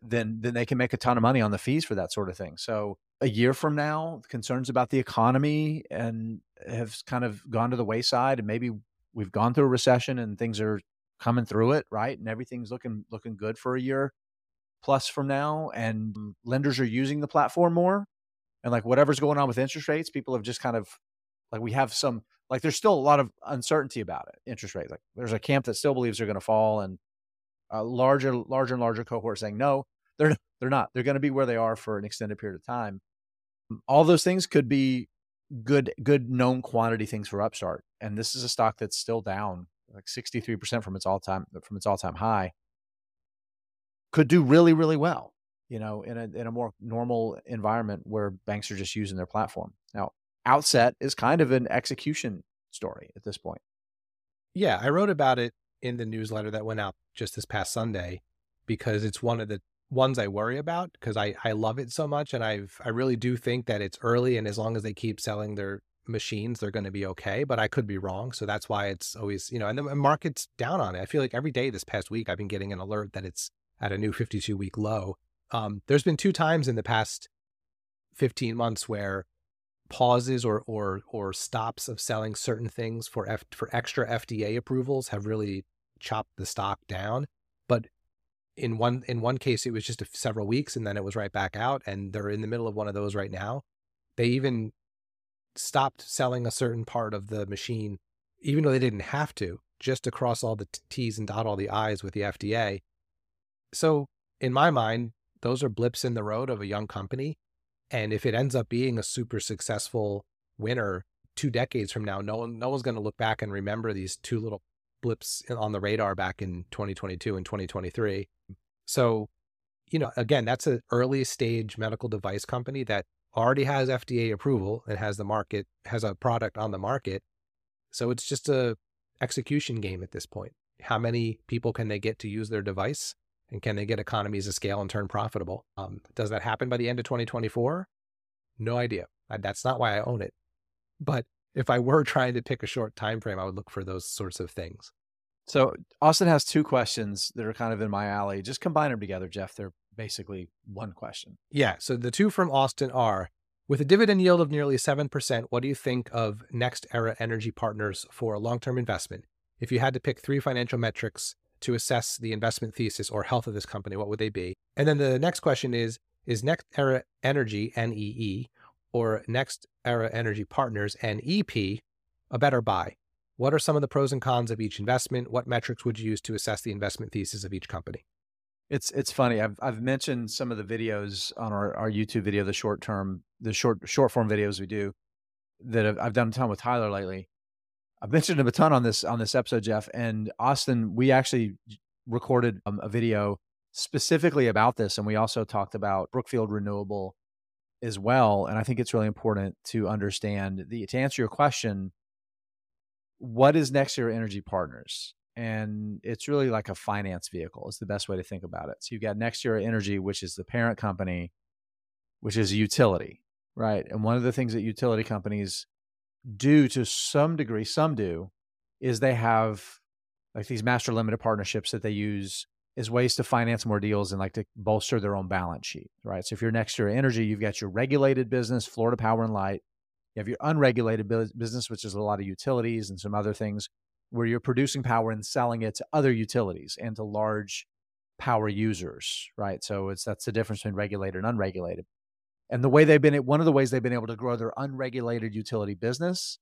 then they can make a ton of money on the fees for that sort of thing. So a year from now, concerns about the economy and have kind of gone to the wayside, and maybe we've gone through a recession and things are coming through it, right? And everything's looking good for a year plus from now, and lenders are using the platform more. And like whatever's going on with interest rates, people have just kind of like, we have some, like there's still a lot of uncertainty about it, interest rates. Like there's a camp that still believes they're going to fall, and a larger and larger cohort saying, no, they're not. They're going to be where they are for an extended period of time. All those things could be good known quantity things for Upstart. And this is a stock that's still down like 63% from its all-time high. Could do really, really well, you know, in a more normal environment where banks are just using their platform. Now, Outset is kind of an execution story at this point. Yeah, I wrote about it in the newsletter that went out just this past Sunday, because it's one of the ones I worry about, because I love it so much. And I really do think that it's early, and as long as they keep selling their machines, they're going to be okay, but I could be wrong. So that's why it's always, you know, and the market's down on it. I feel like every day this past week, I've been getting an alert that it's at a new 52-week low. There's been two times in the past 15 months where pauses or stops of selling certain things for extra FDA approvals have really chopped the stock down. But in one case, it was just several weeks, and then it was right back out. And they're in the middle of one of those right now. They even stopped selling a certain part of the machine, even though they didn't have to, just to cross all the T's and dot all the I's with the FDA. So in my mind, those are blips in the road of a young company. And if it ends up being a super successful winner 2 decades from now, no one's going to look back and remember these two little blips on the radar back in 2022 and 2023. So, you know, again, that's an early stage medical device company that already has FDA approval and has a product on the market. So it's just a execution game at this point. How many people can they get to use their device? And can they get economies of scale and turn profitable? Does that happen by the end of 2024? No idea. That's not why I own it. But if I were trying to pick a short time frame, I would look for those sorts of things. So Austin has two questions that are kind of in my alley. Just combine them together, Jeff. They're basically one question. Yeah. So the two from Austin are, with a dividend yield of nearly 7%, what do you think of NextEra Energy Partners for a long-term investment? If you had to pick 3 financial metrics to assess the investment thesis or health of this company, what would they be? And then the next question is NextEra Energy, NEE, or NextEra Energy Partners, NEP, a better buy? What are some of the pros and cons of each investment? What metrics would you use to assess the investment thesis of each company? It's funny. I've mentioned some of the videos on our YouTube video, the short form videos we do. that I've done a ton with Tyler lately. I've mentioned him a ton on this episode, Jeff. And Austin, we actually recorded a video specifically about this. And we also talked about Brookfield Renewable as well. And I think it's really important to understand to answer your question, what is NextEra Energy Partners? And it's really like a finance vehicle. It's the best way to think about it. So you've got NextEra Energy, which is the parent company, which is a utility, right? And one of the things that utility companies do to some degree, some do, is they have like these master limited partnerships that they use as ways to finance more deals and like to bolster their own balance sheet, right? So if you're NextEra Energy, you've got your regulated business, Florida Power and Light. You have your unregulated business, which is a lot of utilities and some other things where you're producing power and selling it to other utilities and to large power users, right? So that's the difference between regulated and unregulated. And the way one of the ways they've been able to grow their unregulated utility business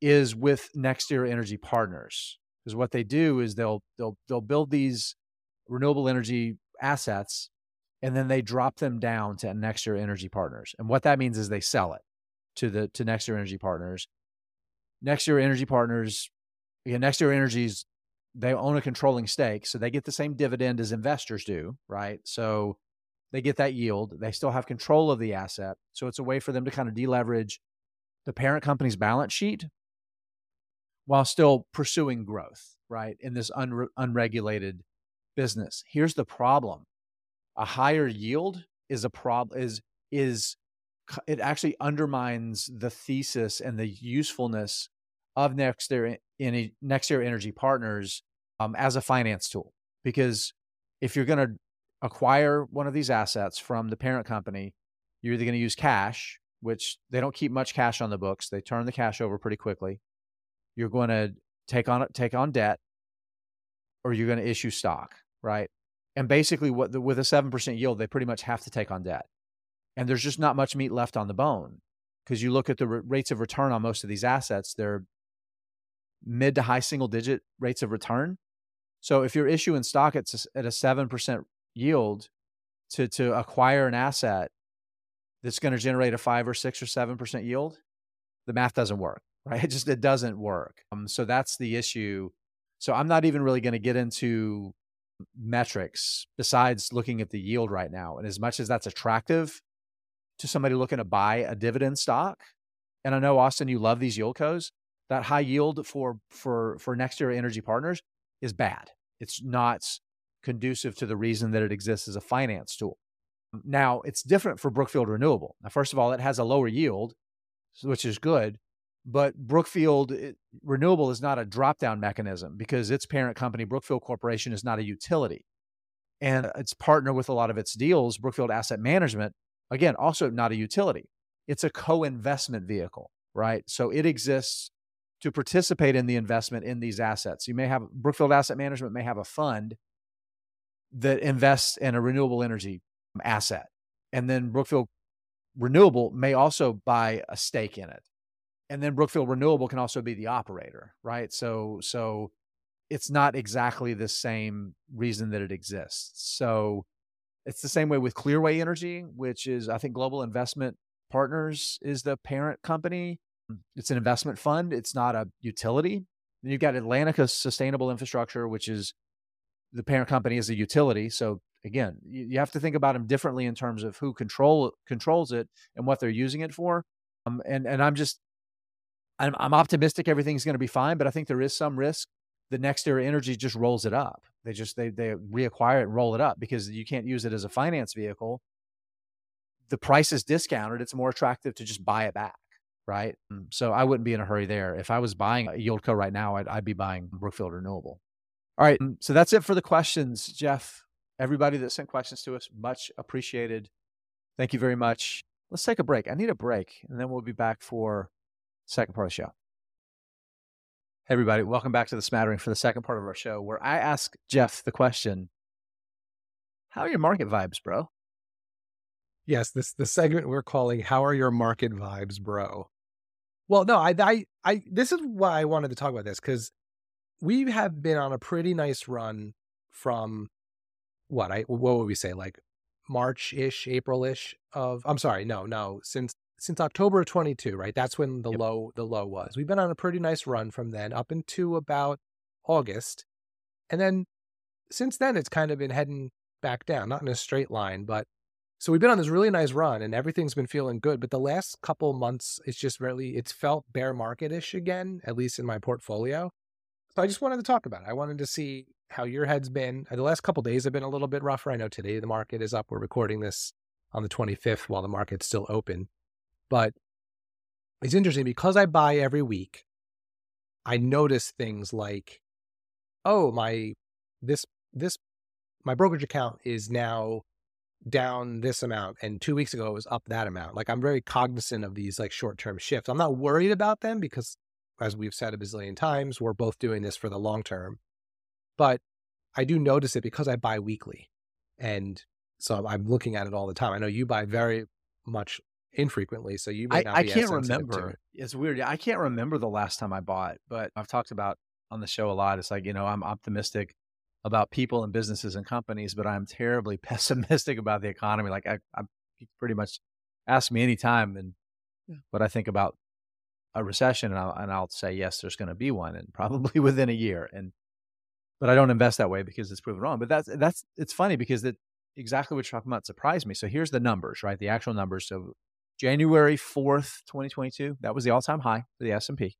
is with NextEra Energy Partners. Because what they do is they'll build these renewable energy assets and then they drop them down to NextEra Energy Partners. And what that means is they sell it to NextEra Energy Partners. NextEra Energy Partners, again, NextEra Energy's, they own a controlling stake, so they get the same dividend as investors do, right? So they get that yield. They still have control of the asset. So it's a way for them to kind of deleverage the parent company's balance sheet while still pursuing growth, right, in this unregulated business. Here's the problem. A higher yield is a problem, is it actually undermines the thesis and the usefulness of NextEra Energy Partners as a finance tool. Because if you're going to acquire one of these assets from the parent company, you're either going to use cash, which they don't keep much cash on the books. They turn the cash over pretty quickly. You're going to take on debt, or you're going to issue stock, right? And basically with a 7% yield, they pretty much have to take on debt. And there's just not much meat left on the bone because you look at the rates of return on most of these assets, they're mid to high single digit rates of return. So if you're issuing stock at a 7% yield to acquire an asset that's going to generate a 5 or 6 or 7% yield, the math doesn't work, right? It doesn't work. So that's the issue. So I'm not even really going to get into metrics besides looking at the yield right now. And as much as that's attractive to somebody looking to buy a dividend stock, and I know, Austin, you love these yieldcos, that high yield for NextEra Energy Partners is bad. It's not conducive to the reason that it exists as a finance tool. Now, it's different for Brookfield Renewable. Now, first of all, it has a lower yield, which is good, but Brookfield Renewable is not a drop-down mechanism because its parent company, Brookfield Corporation, is not a utility. And its partner with a lot of its deals, Brookfield Asset Management, again, also not a utility. It's a co-investment vehicle, right? So it exists to participate in the investment in these assets. Brookfield Asset Management may have a fund that invests in a renewable energy asset. And then Brookfield Renewable may also buy a stake in it. And then Brookfield Renewable can also be the operator, right? So it's not exactly the same reason that it exists. So it's the same way with Clearway Energy, which is, I think, Global Investment Partners is the parent company. It's an investment fund. It's not a utility. Then you've got Atlantica Sustainable Infrastructure, which is the parent company is a utility. So again, you have to think about them differently in terms of who controls it and what they're using it for. And I'm optimistic everything's going to be fine, but I think there is some risk. The NextEra Energy just rolls it up. They reacquire it and roll it up because you can't use it as a finance vehicle. The price is discounted. It's more attractive to just buy it back, right? So I wouldn't be in a hurry there. If I was buying a yieldco right now, I'd be buying Brookfield Renewable. All right, so that's it for the questions, Jeff. Everybody that sent questions to us, much appreciated. Thank you very much. Let's take a break. I need a break, and then we'll be back for the second part of the show. Hey, everybody. Welcome back to The Smattering for the second part of our show, where I ask Jeff the question, how are your market vibes, bro? Yes, the segment we're calling, How Are Your Market Vibes, Bro? Well, no, I this is why I wanted to talk about this, because we have been on a pretty nice run from what would we say, like March-ish, April-ish of, I'm sorry, no, since since October of 22, right? That's when the low was. We've been on a pretty nice run from then up into about August. And then since then, it's kind of been heading back down, not in a straight line, but so we've been on this really nice run and everything's been feeling good. But the last couple months, it's just really, it's felt bear market-ish again, at least in my portfolio. So I just wanted to talk about it. I wanted to see how your head's been. The last couple of days have been a little bit rougher. I know today the market is up. We're recording this on the 25th while the market's still open. But it's interesting because I buy every week, I notice things like, oh, my brokerage account is now down this amount. And 2 weeks ago, it was up that amount. Like I'm very cognizant of these like short-term shifts. I'm not worried about them because as we've said a bazillion times, we're both doing this for the long term. But I do notice it because I buy weekly. And so I'm looking at it all the time. I know you buy very much infrequently, so you may not be as sensitive to it. I can't remember. It's weird. I can't remember the last time I bought, but I've talked about on the show a lot. It's like, you know, I'm optimistic about people and businesses and companies, but I'm terribly pessimistic about the economy. Like I pretty much ask me anytime and what I think about a recession, and I'll say, yes, there's going to be one, and probably within a year. But I don't invest that way because it's proven wrong. But it's funny because that exactly what you're talking about surprised me. So here's the numbers, right? The actual numbers. So January 4th, 2022, that was the all-time high for the S&P.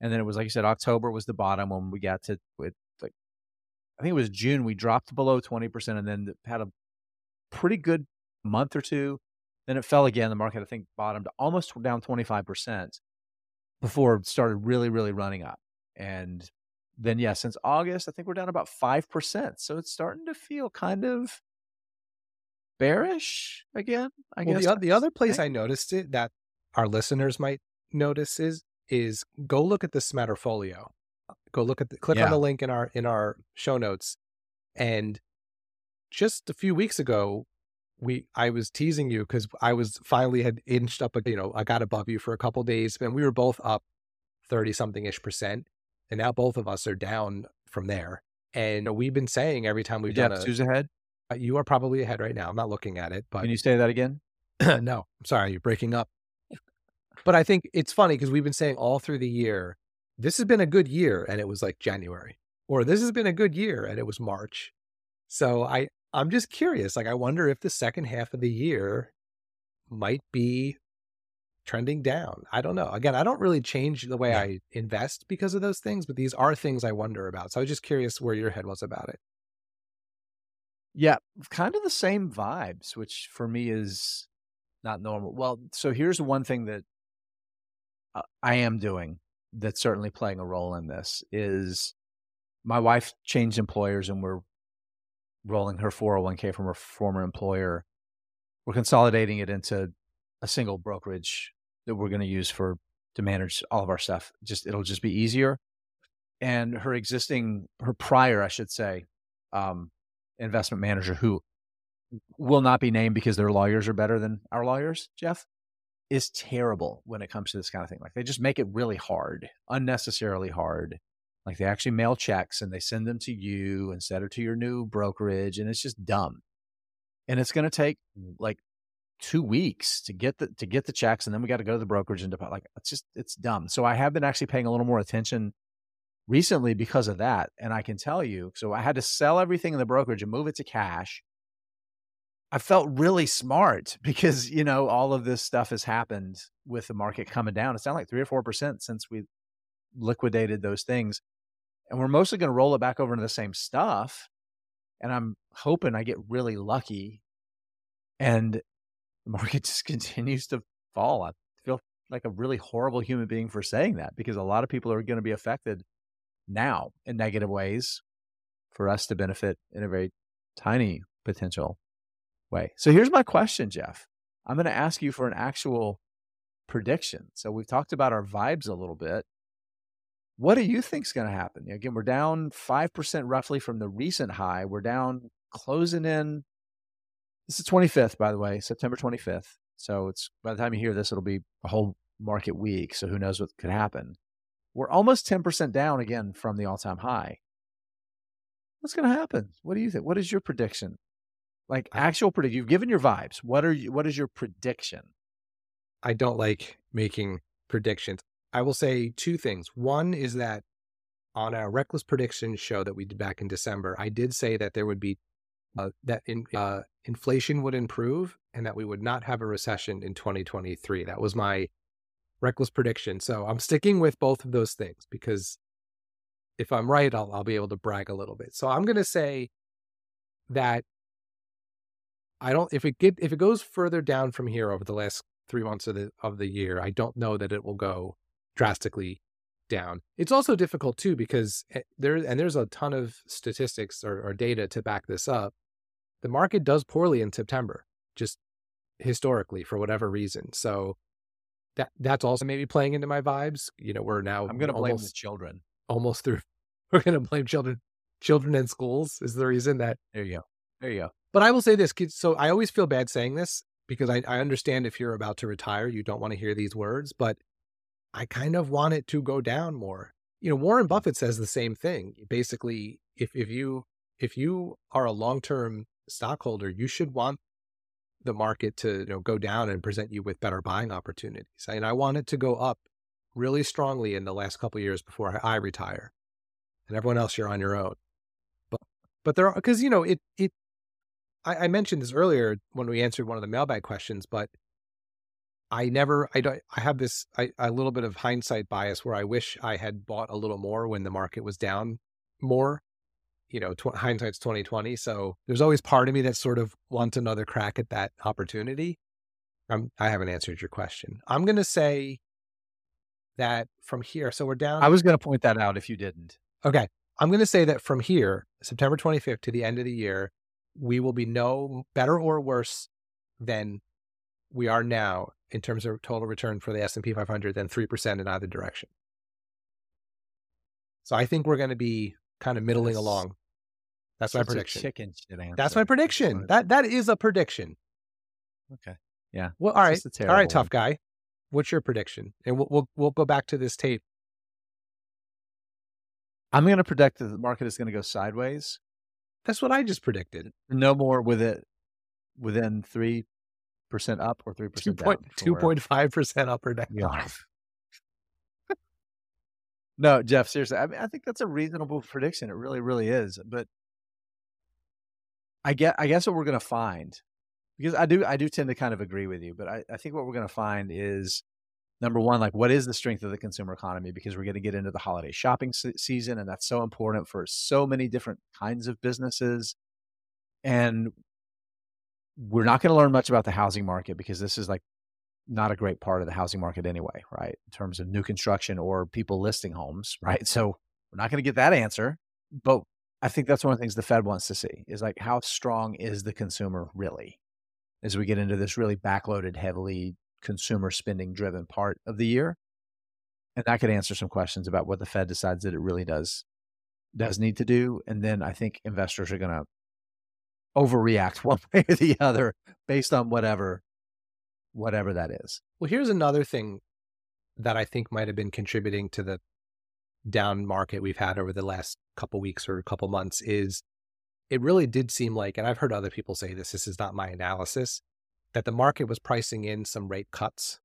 And then it was, like you said, October was the bottom when we got to, I think it was June, we dropped below 20% and then had a pretty good month or two. Then it fell again. The market, I think, bottomed almost down 25% before it started really, really running up. And then, yeah, since August, I think we're down about 5%. So it's starting to feel kind of bearish again, I guess. The other place I noticed it that our listeners might notice is go look at the Smatterfolio. Go look at click on the link in our show notes. And just a few weeks ago, I was teasing you because I was finally had inched up, I got above you for a couple of days and we were both up 30-something%. And now both of us are down from there. And we've been saying every time we've done who's ahead? You are probably ahead right now. I'm not looking at it, but can you say that again? No, I'm sorry. You're breaking up. But I think it's funny because we've been saying all through the year, this has been a good year. And it was like January, or this has been a good year. And it was March. So I'm just curious. Like, I wonder if the second half of the year might be trending down. I don't know. Again, I don't really change the way I invest because of those things, but these are things I wonder about. So I was just curious where your head was about it. Yeah, kind of the same vibes, which for me is not normal. Well, so here's one thing that I am doing that's certainly playing a role in this is my wife changed employers and we're rolling her 401k from her former employer. We're consolidating it into a single brokerage that we're going to use to manage all of our stuff. It'll just be easier. And her prior investment manager, who will not be named because their lawyers are better than our lawyers, Jeff, is terrible when it comes to this kind of thing. Like they just make it really hard, unnecessarily hard. Like they actually mail checks and they send them to you instead of to your new brokerage. And it's just dumb. And it's going to take like 2 weeks to get the checks. And then we got to go to the brokerage and deposit. Like it's dumb. So I have been actually paying a little more attention recently because of that. And I can tell you, so I had to sell everything in the brokerage and move it to cash. I felt really smart because, all of this stuff has happened with the market coming down. It's down like 3 or 4% since we liquidated those things. And we're mostly going to roll it back over into the same stuff. And I'm hoping I get really lucky and the market just continues to fall. I feel like a really horrible human being for saying that because a lot of people are going to be affected now in negative ways for us to benefit in a very tiny potential way. So here's my question, Jeff. I'm going to ask you for an actual prediction. So we've talked about our vibes a little bit. What do you think is going to happen? Again, we're down 5% roughly from the recent high. We're down closing in. This is the 25th, by the way, September 25th. So it's by the time you hear this, it'll be a whole market week. So who knows what could happen? We're almost 10% down again from the all-time high. What's going to happen? What do you think? What is your prediction? Like actual prediction. You've given your vibes. What is your prediction? I don't like making predictions. I will say two things. One is that on a reckless prediction show that we did back in December, I did say that there would be inflation would improve and that we would not have a recession in 2023. That was my reckless prediction. So I'm sticking with both of those things, because if I'm right, I'll be able to brag a little bit. So I'm going to say that I don't. If it goes further down from here over the last 3 months of the year, I don't know that it will go drastically down. It's also difficult too, because there's a ton of statistics or data to back this up. The market does poorly in September, just historically, for whatever reason. So that's also maybe playing into my vibes. You know, we're now I'm going to blame the children. Almost through. We're going to blame children and schools is the reason that. There you go. But I will say this, kids. So I always feel bad saying this, because I understand if you're about to retire, you don't want to hear these words, but I kind of want it to go down more. You know, Warren Buffett says the same thing. Basically, if you are a long-term stockholder, you should want the market to, you know, go down and present you with better buying opportunities. And I want it to go up really strongly in the last couple of years before I retire. And everyone else, you're on your own. But there are, because, you know, I mentioned this earlier when we answered one of the mailbag questions, but I have a little bit of hindsight bias where I wish I had bought a little more when the market was down more, you know, hindsight's 2020. So there's always part of me that sort of wants another crack at that opportunity. I haven't answered your question. I'm going to say that from here, so we're down. I was going to point that out if you didn't. Okay. I'm going to say that from here, September 25th to the end of the year, we will be no better or worse than we are now in terms of total return for the S&P 500 than 3% in either direction. So I think we're going to be kind of middling along. That's my prediction. Chicken shit answer. That's my prediction. That is a prediction. Okay. Yeah. Well, all right. All right, tough guy. What's your prediction? And we'll go back to this tape. I'm going to predict that the market is going to go sideways. That's what I just predicted. No more with it within 3% up or 3% down. 2.5% up or down. Yeah. No, Jeff, seriously. I mean, I think that's a reasonable prediction. It really, really is. But I guess what we're going to find, because I do tend to kind of agree with you, but I think what we're going to find is, number one, like, what is the strength of the consumer economy? Because we're going to get into the holiday shopping season, and that's so important for so many different kinds of businesses. And we're not going to learn much about the housing market, because this is like not a great part of the housing market anyway, right? In terms of new construction or people listing homes, right? So we're not going to get that answer. But I think that's one of the things the Fed wants to see is, like, how strong is the consumer really as we get into this really backloaded, heavily consumer spending driven part of the year. And that could answer some questions about what the Fed decides that it really does need to do. And then I think investors are going to overreact one way or the other based on whatever that is. Well, here's another thing that I think might have been contributing to the down market we've had over the last couple weeks or a couple months is it really did seem like, and I've heard other people say this is not my analysis, that the market was pricing in some rate cuts,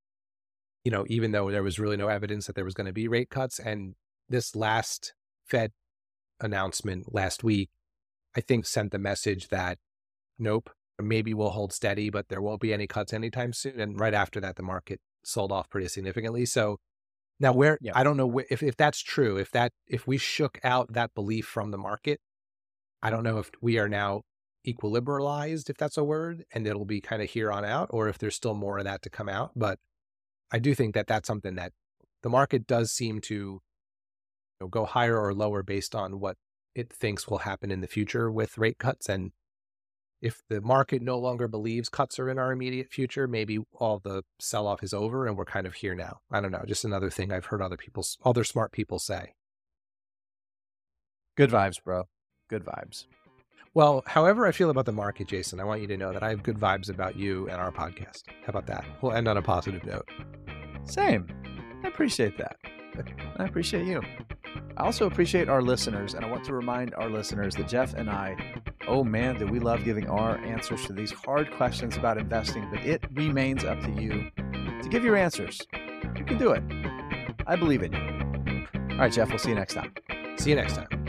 you know, even though there was really no evidence that there was going to be rate cuts. And this last Fed announcement last week, I think, sent the message that, nope, maybe we'll hold steady, but there won't be any cuts anytime soon. And right after that, the market sold off pretty significantly. So now I don't know if that's true, if we shook out that belief from the market, I don't know if we are now equilibralized, if that's a word, and it'll be kind of here on out, or if there's still more of that to come out. But I do think that that's something that the market does seem to, you know, go higher or lower based on what it thinks will happen in the future with rate cuts. And if the market no longer believes cuts are in our immediate future, maybe all the sell-off is over and we're kind of here now. I don't know. Just another thing I've heard other smart people say. Good vibes, bro. Good vibes. Well, however I feel about the market, Jason, I want you to know that I have good vibes about you and our podcast. How about that? We'll end on a positive note. Same. I appreciate that. I appreciate you. I also appreciate our listeners, and I want to remind our listeners that Jeff and I, oh man, that we love giving our answers to these hard questions about investing, but it remains up to you to give your answers. You can do it. I believe in you. All right, Jeff, we'll see you next time. See you next time.